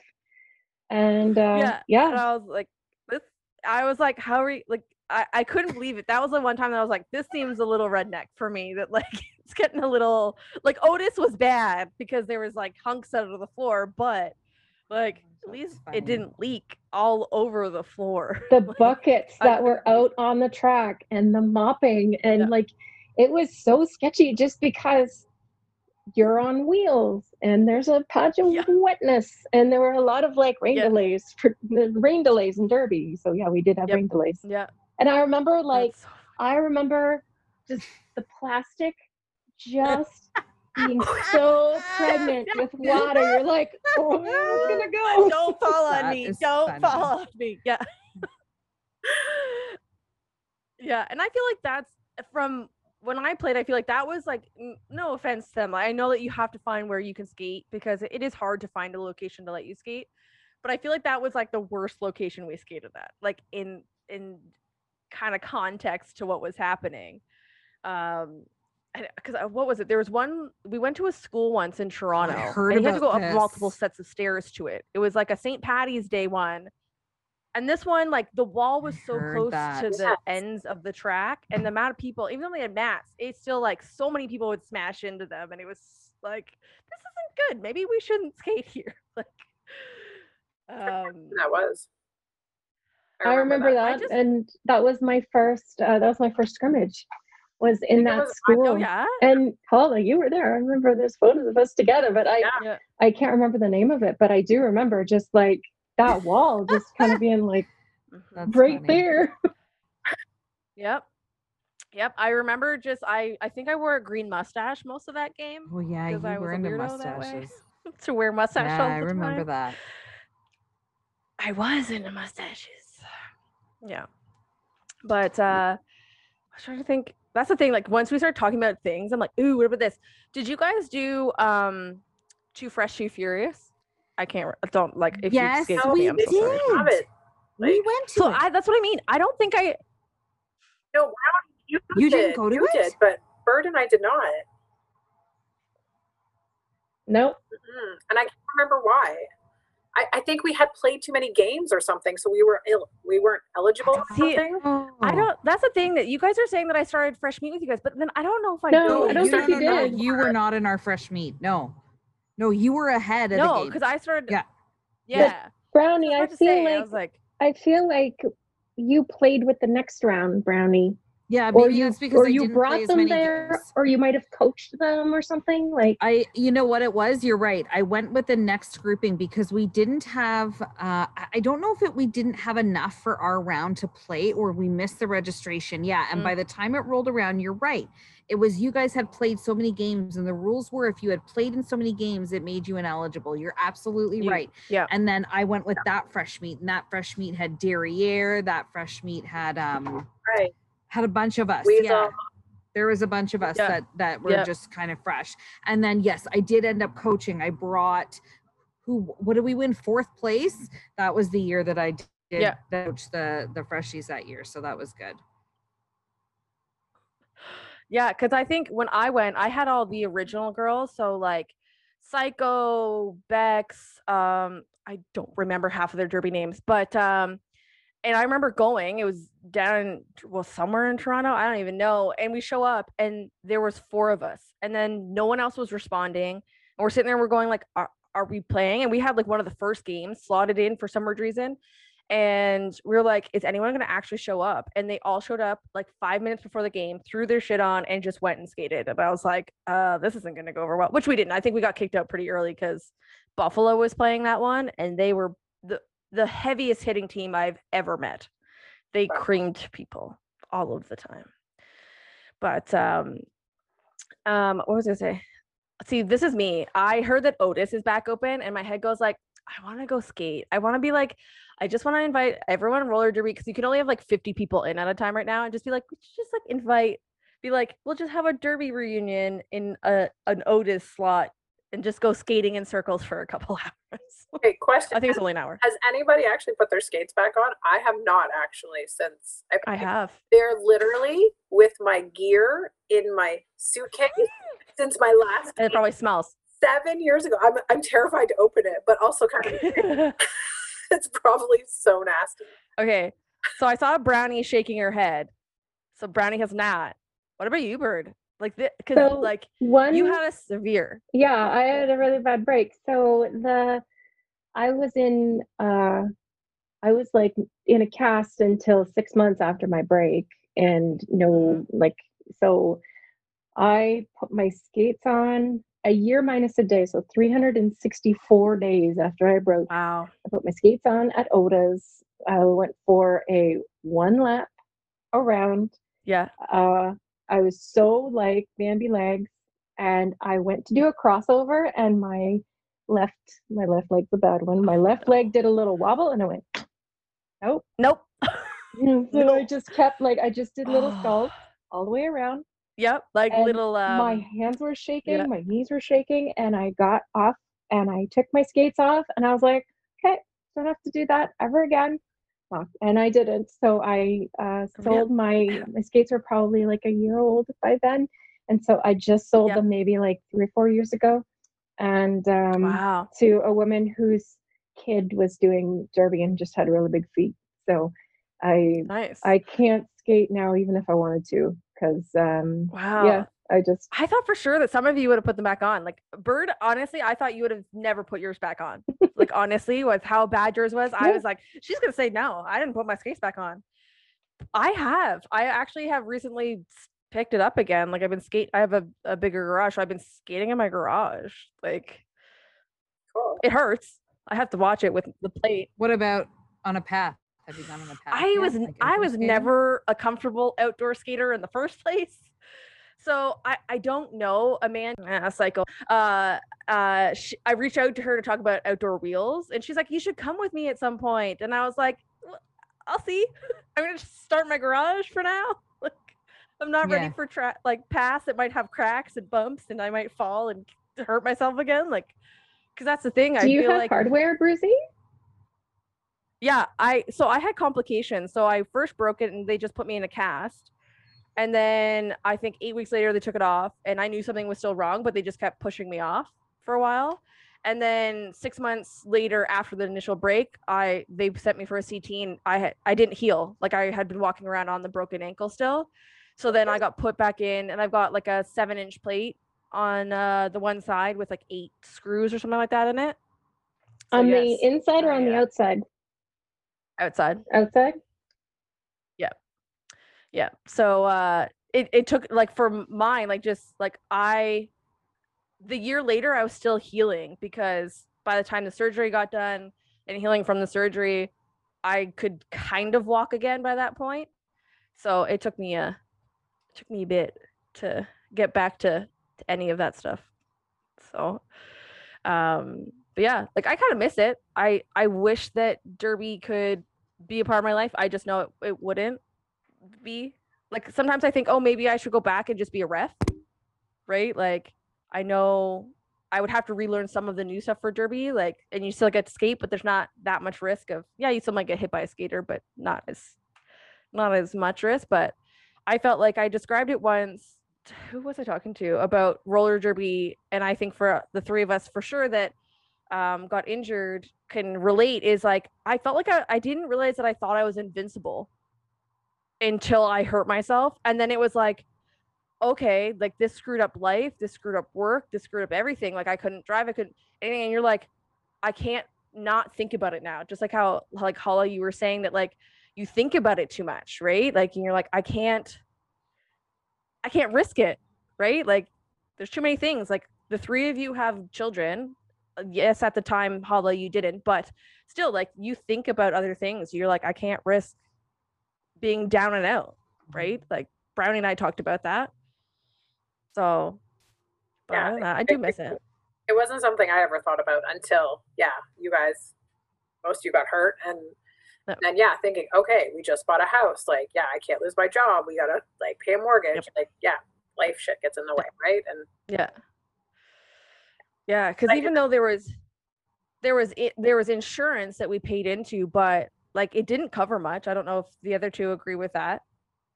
And And I was like, this. I was like, how are you? Like, I couldn't believe it. That was the one time that I was like, this seems a little redneck for me. That like it's getting a little like Otis was bad because there was like hunks out of the floor, but like at least it didn't leak all over the floor. The like, buckets that were out on the track and the mopping and like it was so sketchy just because you're on wheels and there's a patch of wetness and there were a lot of like rain delays for rain delays in Derby. So yeah, we did have rain delays. Yeah. And I remember like, I remember just the plastic just being so pregnant with water. You're like, oh, I'm going to go. Don't fall on me. Don't fall on me. Yeah. Yeah. And I feel like that's from when I played, I feel like that was like, no offense to them. I know that you have to find where you can skate because it is hard to find a location to let you skate. But I feel like that was like the worst location we skated at, like in kind of context to what was happening. Because what was it? There was one, we went to a school once in Toronto. I heard and you had to go up multiple sets of stairs to it. It was like a St. Patty's Day one. And this one, like the wall was so close to the ends of the track. And the amount of people, even though they had mats, it's still like so many people would smash into them. And it was like, this isn't good. Maybe we shouldn't skate here. Like, that was. I remember that. And that was my first. That was my first scrimmage. Was in that school. And Hala, you were there. I remember there's photos of us together, but I can't remember the name of it. But I do remember just like that wall, just kind of being like there. Yep. I remember just I think I wore a green mustache most of that game. Oh yeah, you were into mustaches. To wear mustache all the time. Yeah, I remember that. I was into mustaches. Yeah. But I was trying to think. That's the thing. Like once we start talking about things, I'm like, ooh, what about this? Did you guys do Too Fresh, Too Furious? I can't. I don't like. If yes, you we me, I'm so did. Like, we went to. So that's what I mean. I don't think I. No, you didn't go to you it. Did, but Bird and I did not. Nope. Mm-hmm. And I can't remember why. I think we had played too many games or something, so we were we weren't eligible or something. I don't. That's the thing that you guys are saying that I started Fresh Meat with you guys, but then I don't know if I. No, I don't think you did. You were not in our Fresh Meat. No, you were ahead of the game. No, because I started. Yeah. Brownie, I feel like you played with the next round, Brownie. Yeah, maybe it's because you brought them there, or you might have coached them or something. Like you know what it was? You're right. I went with the next grouping because we didn't have I don't know if we didn't have enough for our round to play or we missed the registration. Yeah, and by the time it rolled around, you're right. It was you guys had played so many games and the rules were if you had played in so many games, it made you ineligible. You're absolutely right. Yeah. And then I went with that Fresh Meat, and that Fresh Meat had Derriere, that Fresh Meat had had a bunch of us. Weasel. Yeah. There was a bunch of us that were just kind of fresh. And then, yes, I did end up coaching. I brought what did we win? Fourth place. That was the year that I did coach the freshies that year. So that was good. Yeah. Cause I think when I went, I had all the original girls. So like Psycho, Bex, I don't remember half of their derby names, but, and I remember going, it was down, somewhere in Toronto. I don't even know. And we show up and there was four of us and then no one else was responding. And we're sitting there, we're going like, are we playing? And we had like one of the first games slotted in for some weird reason. And we were like, is anyone going to actually show up? And they all showed up like 5 minutes before the game, threw their shit on and just went and skated. But I was like, this isn't going to go over well, which we didn't. I think we got kicked out pretty early because Buffalo was playing that one and they were the heaviest hitting team I've ever met. They creamed people. all of the time. But what was I gonna say? See, this is me. I heard that Otis is back open and my head goes like, I want to go skate. I want to be like, I just want to invite everyone roller derby, because you can only have like 50 people in at a time right now, and just be like, just like invite, be like, we'll just have a derby reunion in an Otis slot and just go skating in circles for a couple hours. Okay, question. I think it's only an hour. Has anybody actually put their skates back on? I have not actually, since I have. They're literally with my gear in my suitcase since my last. And it probably smells. 7 years ago. I'm terrified to open it, but also kind of it's probably so nasty. Okay. So I saw Brownie shaking her head. So Brownie has not. What about you, Bird? Like, because so like one, you had a severe. Yeah, I had a really bad break. So I was like in a cast until 6 months after my break, and no, like, so I put my skates on a year minus a day, so 364 days after I broke. Wow. I put my skates on at Otis. I went for a one lap around. Yeah. I was so like Bambi legs, and I went to do a crossover, and my left leg's the bad one. My left leg did a little wobble, and I went, nope. So I just kept like, I just did little skulls all the way around. Yep, like and little. My hands were shaking, yeah. My knees were shaking, and I got off, and I took my skates off, and I was like, okay, don't have to do that ever again. And I didn't. So I sold my skates were probably like a year old by then, and so I just sold them maybe like 3 or 4 years ago, and to a woman whose kid was doing derby and just had really big feet. So I can't skate now, even if I wanted to, because I thought for sure that some of you would have put them back on. Like Bird, honestly, I thought you would have never put yours back on. Like honestly, with how bad yours was, I was like, she's gonna say no, I didn't put my skates back on. I actually have recently picked it up again. Like I've been I have a bigger garage, so I've been skating in my garage. Like cool. It hurts. I have to watch it with the plate. What about on a path? Have you gone on a path? I was never a comfortable outdoor skater in the first place. So I don't know, Amanda Psycho. I reached out to her to talk about outdoor wheels, and she's like, you should come with me at some point. And I was like, I'll see. I'm going to start my garage for now. Like, I'm not ready for pass. It might have cracks and bumps, and I might fall and hurt myself again. Like, because that's the thing. Do you feel have like hardware, Bruzy? Yeah. I had complications. So I first broke it, and they just put me in a cast. And then I think 8 weeks later, they took it off, and I knew something was still wrong, but they just kept pushing me off for a while. And then 6 months later, after the initial break, they sent me for a CT, and I didn't heal. Like I had been walking around on the broken ankle still. So then I got put back in, and I've got like a 7-inch plate on the one side with like 8 screws or something like that in it. So on the inside or on the outside? Outside. Outside? Yeah. So it took like for mine, like just like the year later, I was still healing, because by the time the surgery got done and healing from the surgery, I could kind of walk again by that point. So it took me a bit to get back to any of that stuff. So, but yeah, like I kind of miss it. I wish that derby could be a part of my life. I just know it wouldn't be. Like sometimes I think, oh, maybe I should go back and just be a ref, right? Like I know I would have to relearn some of the new stuff for derby, like, and you still get to skate, but there's not that much risk of you still might get hit by a skater, but not as much risk. But I felt like I described it once, who was I talking to about roller derby, and I think for the three of us for sure that got injured can relate, is like I felt like I didn't realize that I thought I was invincible until I hurt myself. And then it was like, okay, like this screwed up life, this screwed up work, this screwed up everything. Like I couldn't drive, I couldn't anything. And you're like, I can't not think about it now. Just like how, like Hala, you were saying that like you think about it too much, right? Like, and you're like, I can't risk it, right? Like there's too many things. Like the three of you have children. Yes, at the time, Hala, you didn't, but still, like you think about other things. You're like, I can't risk being down and out, right? Like Brownie and I talked about that. So but yeah, I do miss it. It wasn't something I ever thought about until, yeah, you guys, most of you got hurt. And no. then, yeah, thinking, okay, we just bought a house. Like, yeah, I can't lose my job. We got to, like, pay a mortgage. Yep. Like, yeah, life shit gets in the way, right? And yeah. Yeah, because even though there was insurance that we paid into, but, like, it didn't cover much. I don't know if the other two agree with that.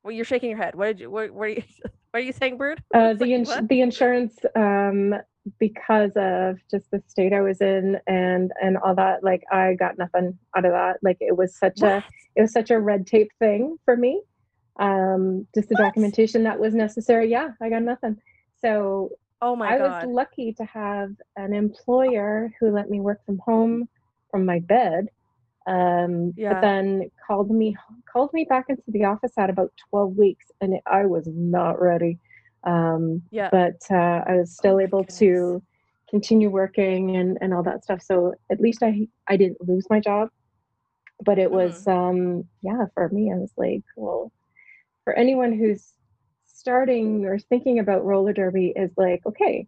Well, you're shaking your head. What are you saying, Brood? The insurance... because of just the state I was in and all that, like I got nothing out of that. Like it was such a red tape thing for me. Just the documentation that was necessary. Yeah, I got nothing. So I was lucky to have an employer who let me work from home from my bed. But then called me back into the office at about 12 weeks and I was not ready. I was still able to continue working and all that stuff. So at least I didn't lose my job, but it was, for me, I was like, well, for anyone who's starting or thinking about roller derby is like, okay,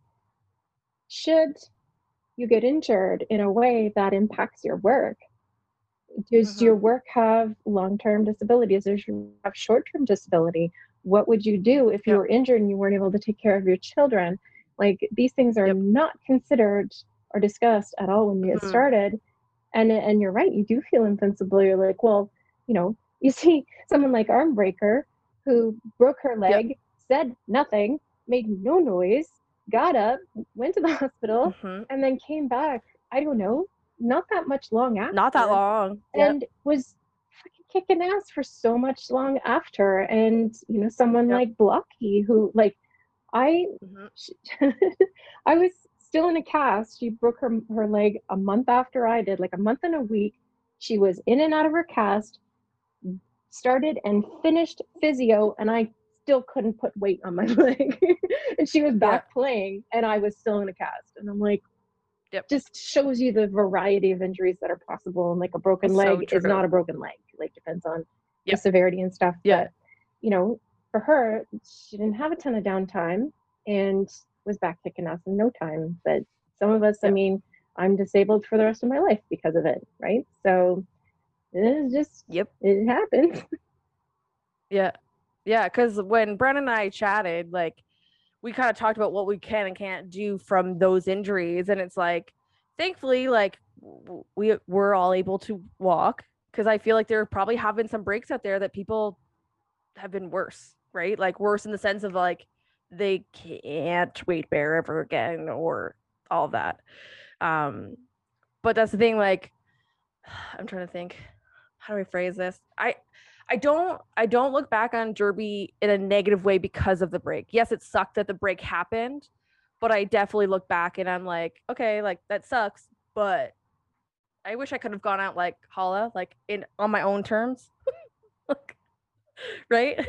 should you get injured in a way that impacts your work? Does your work have long-term disabilities? Does your work have short-term disability? What would you do if you were injured and you weren't able to take care of your children? Like these things are not considered or discussed at all when you get started. And you're right, you do feel invincible. You're like, well, you know, you see someone like Armbreaker who broke her leg, said nothing, made no noise, got up, went to the hospital, and then came back, I don't know, not that much long after. Not that long. And was kicking ass for so much long after. And you know, someone like Blocky, who like I was still in a cast. She broke her leg a month after I did, like a month and a week. She was in and out of her cast, started and finished physio, and I still couldn't put weight on my leg. And she was back playing and I was still in a cast. And I'm like, just shows you the variety of injuries that are possible. And like a broken leg is not a broken leg. Like depends on the severity and stuff. Yeah. But you know, for her, she didn't have a ton of downtime and was back kicking us in no time. But some of us, I mean, I'm disabled for the rest of my life because of it. Right. So it is just, it happens. Yeah. Yeah. Cause when Bren and I chatted, like, we kind of talked about what we can and can't do from those injuries. And it's like, thankfully, like we're all able to walk. Cause I feel like there probably have been some breaks out there that people have been worse, right? Like worse in the sense of like, they can't weight bear ever again or all that. But that's the thing. Like, I'm trying to think, how do I phrase this? I don't look back on derby in a negative way because of the break. Yes, it sucked that the break happened, but I definitely look back and I'm like, okay, like that sucks, but I wish I could have gone out like Hala, like on my own terms. Like, right?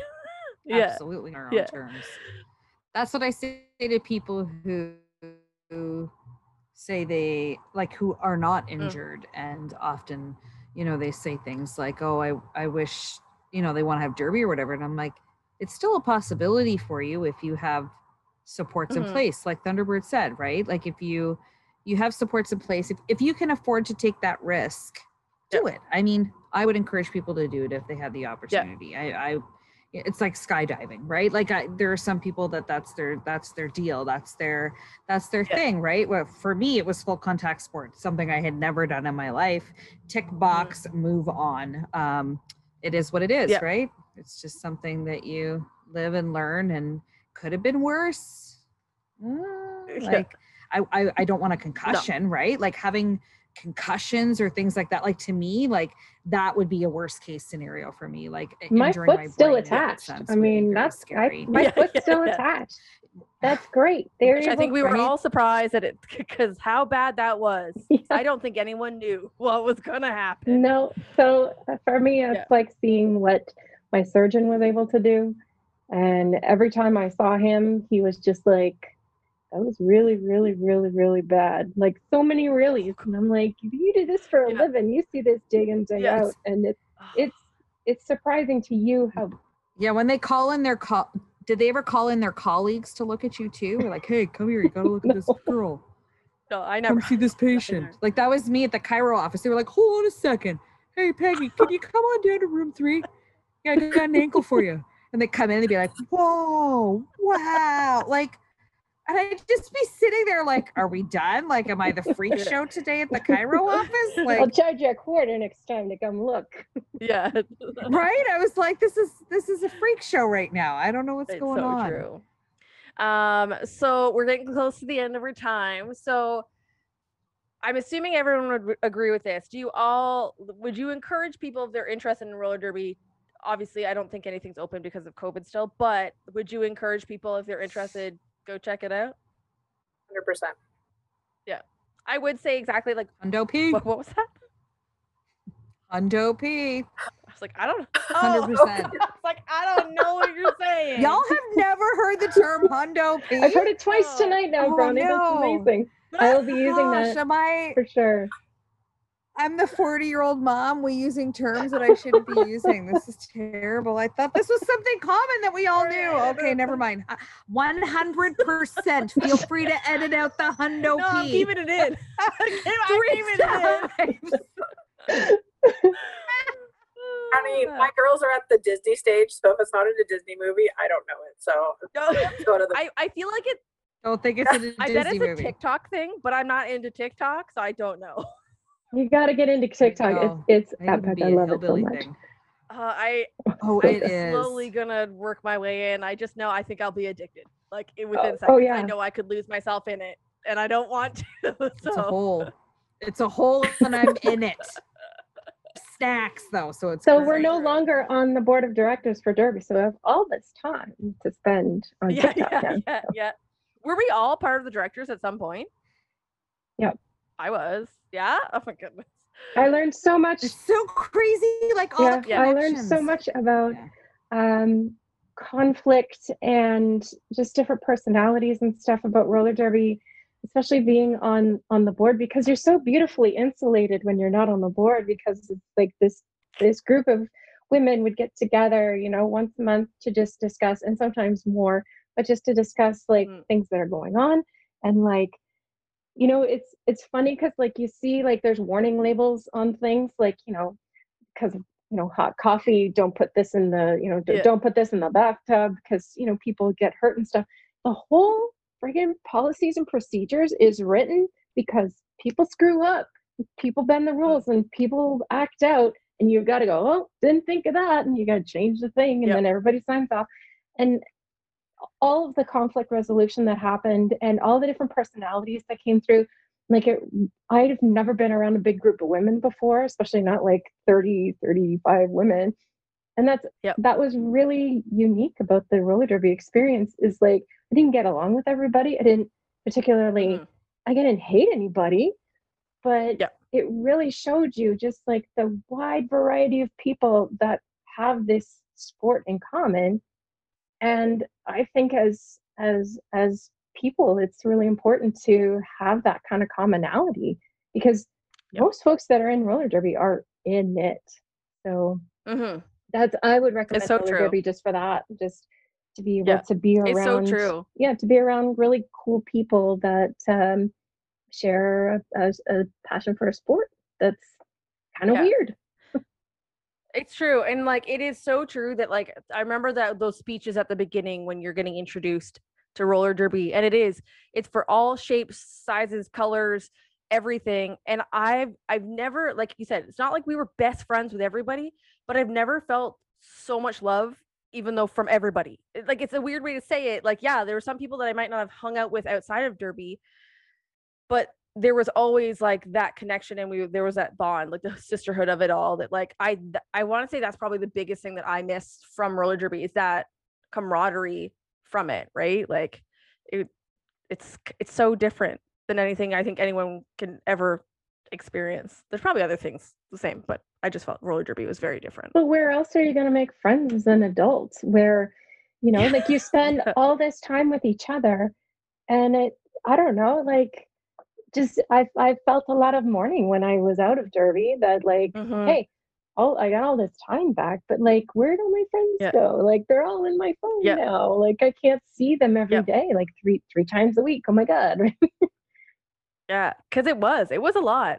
Absolutely on our own terms. That's what I say to people who say they like who are not injured and often, you know, they say things like, oh, I wish, you know, they want to have derby or whatever. And I'm like, it's still a possibility for you if you have supports in place, like Thunderbird said, right? Like if you have supports in place, if you can afford to take that risk, do it. I mean, I would encourage people to do it if they had the opportunity. I it's like skydiving, right? Like there are some people that's their deal. That's their thing, right? Well, for me, it was full contact sports, something I had never done in my life. Tick box, move on. It is what it is, right? It's just something that you live and learn and could have been worse. Like I don't want a concussion, right? Like having concussions or things like that, like to me, like that would be a worst case scenario for me. Like my foot's still attached. I mean, that's scary. My foot's still attached. That's great. I think we were all surprised at it because how bad that was. Yeah. I don't think anyone knew what was gonna happen. No. So for me, it's like seeing what my surgeon was able to do, and every time I saw him, he was just like, that was really, really, really, really bad. Like so many reallys. And I'm like, you do this for a living. You see this day in, day out. And it's surprising to you how Yeah, when they call in their call, did they ever call in their colleagues to look at you too? We're like, hey, come here, you gotta look at this girl. No, I never. Come see this patient. Like that was me at the Cairo office. They were like, hold on a second. Hey, Peggy, can you come on down to room 3? Yeah, I got an ankle for you. And they come in and be like, whoa, wow. Like, and I'd just be sitting there like, are we done? Like, am I the freak show today at the Cairo office? Like, I'll charge you $25 next time to come look. Yeah. Right? I was like, this is a freak show right now. I don't know what's going on. True. So we're getting close to the end of our time. So I'm assuming everyone would agree with this. Would you encourage people if they're interested in roller derby? Obviously, I don't think anything's open because of COVID still, but would you encourage people if they're interested, go check it out? 100%. Yeah. I would say exactly like Hundo P. What was that? Hundo P. I was like, I don't know. 100%. I was like, I don't know what you're saying. Y'all have never heard the term Hundo P. I've heard it twice tonight now, Brownie. No. That's amazing. I will be using that for sure. I'm the 40-year-old mom. We're using terms that I shouldn't be using. This is terrible. I thought this was something common that we all knew. Okay, never mind. 100%. Feel free to edit out the Hundo P. No, I'm keeping it in. I mean, my girls are at the Disney stage, so if it's not in a Disney movie, I don't know it. So go to the. I feel like it. Don't think it's a Disney movie. I bet it's a TikTok thing, but I'm not into TikTok, so I don't know. You got to get into TikTok. No, it's epic. I love it so much. I'm slowly gonna work my way in. I just know I think I'll be addicted. Like within seconds, I know I could lose myself in it, and I don't want to. So. It's a hole, and I'm in it. Snacks though, so it's so crazy. We're no longer on the board of directors for Derby, so we have all this time to spend on TikTok. Yeah. Were we all part of the directors at some point? Yep. I was. Yeah. Oh my goodness. I learned so much. It's so crazy. Like all the connections. I learned so much about conflict and just different personalities and stuff about roller derby, especially being on the board, because you're so beautifully insulated when you're not on the board, because it's like this group of women would get together, once a month to just discuss, and sometimes more, but just to discuss like things that are going on. And like, it's funny because like you see like there's warning labels on things like, because, hot coffee, don't put this in the, don't put this in the bathtub because, people get hurt and stuff. The whole friggin' policies and procedures is written because people screw up, people bend the rules and people act out, and you've got to go, oh, didn't think of that. And you got to change the thing. And then everybody signs off. And all of the conflict resolution that happened and all the different personalities that came through, like I'd have never been around a big group of women before, especially not like 30, 35 women. And that was really unique about the roller derby experience is like, I didn't get along with everybody. I didn't particularly, I didn't hate anybody, but it really showed you just like the wide variety of people that have this sport in common. And I think as people, it's really important to have that kind of commonality because most folks that are in roller derby are in it. So I would recommend roller derby just for that, just to be able to be around. It's so true. Yeah, to be around really cool people that share a passion for a sport. That's kind of weird. It's true. And like, it is so true that like, I remember that those speeches at the beginning when you're getting introduced to roller derby, and it's for all shapes, sizes, colors, everything. And I've never, like you said, it's not like we were best friends with everybody, but I've never felt so much love, even though from everybody, like, it's a weird way to say it. Like, yeah, there were some people that I might not have hung out with outside of derby, but there was always like that connection, and there was that bond, like the sisterhood of it all, that like I want to say that's probably the biggest thing that I miss from roller derby is that camaraderie from it, right? Like it's so different than anything I think anyone can ever experience. There's probably other things the same, but I just felt roller derby was very different. But where else are you going to make friends as an adult where, like you spend all this time with each other, and I don't know, like, I felt a lot of mourning when I was out of derby that like, hey, I got all this time back, but like, where'd all my friends go? Like, they're all in my phone now. Like, I can't see them every day, like three times a week. Oh my God. Yeah. Cause it was a lot.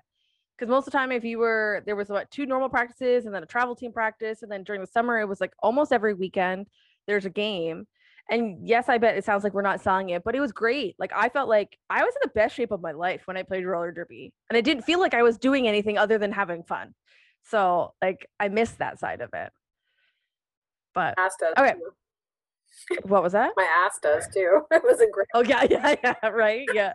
Cause most of the time, if you were, there was what, 2 normal practices and then a travel team practice. And then during the summer, it was like almost every weekend there's a game. And yes, I bet it sounds like we're not selling it, but it was great. Like, I felt like I was in the best shape of my life when I played roller derby, and I didn't feel like I was doing anything other than having fun. So like, I missed that side of it. But okay, what was that? My ass does too. It wasn't great. Oh yeah, right, yeah.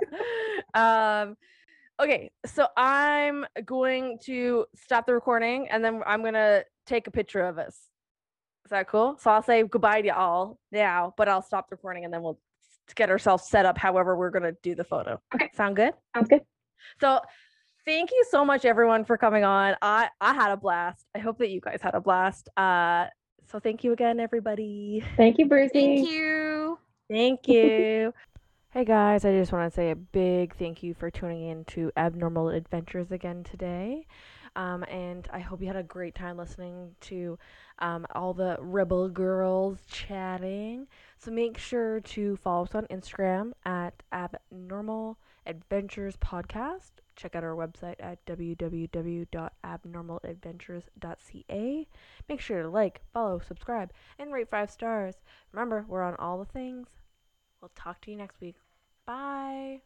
Okay, so I'm going to stop the recording, and then I'm gonna take a picture of us. Is that cool? So I'll say goodbye to y'all now, but I'll stop the recording, and then we'll get ourselves set up however we're gonna do the photo. Okay, sound good? Sounds good. So. Thank you so much, everyone, for coming on. I had a blast. I hope that you guys had a blast. So thank you again, everybody. Thank you, Bruzy. Thank you. Thank you. Hey, guys. I just want to say a big thank you for tuning in to Abnormal Adventures again today. And I hope you had a great time listening to all the Rebel girls chatting. So make sure to follow us on Instagram at Abnormal Adventures Podcast. Check out our website at www.abnormaladventures.ca. Make sure to like, follow, subscribe, and rate 5 stars. Remember, we're on all the things. We'll talk to you next week. Bye.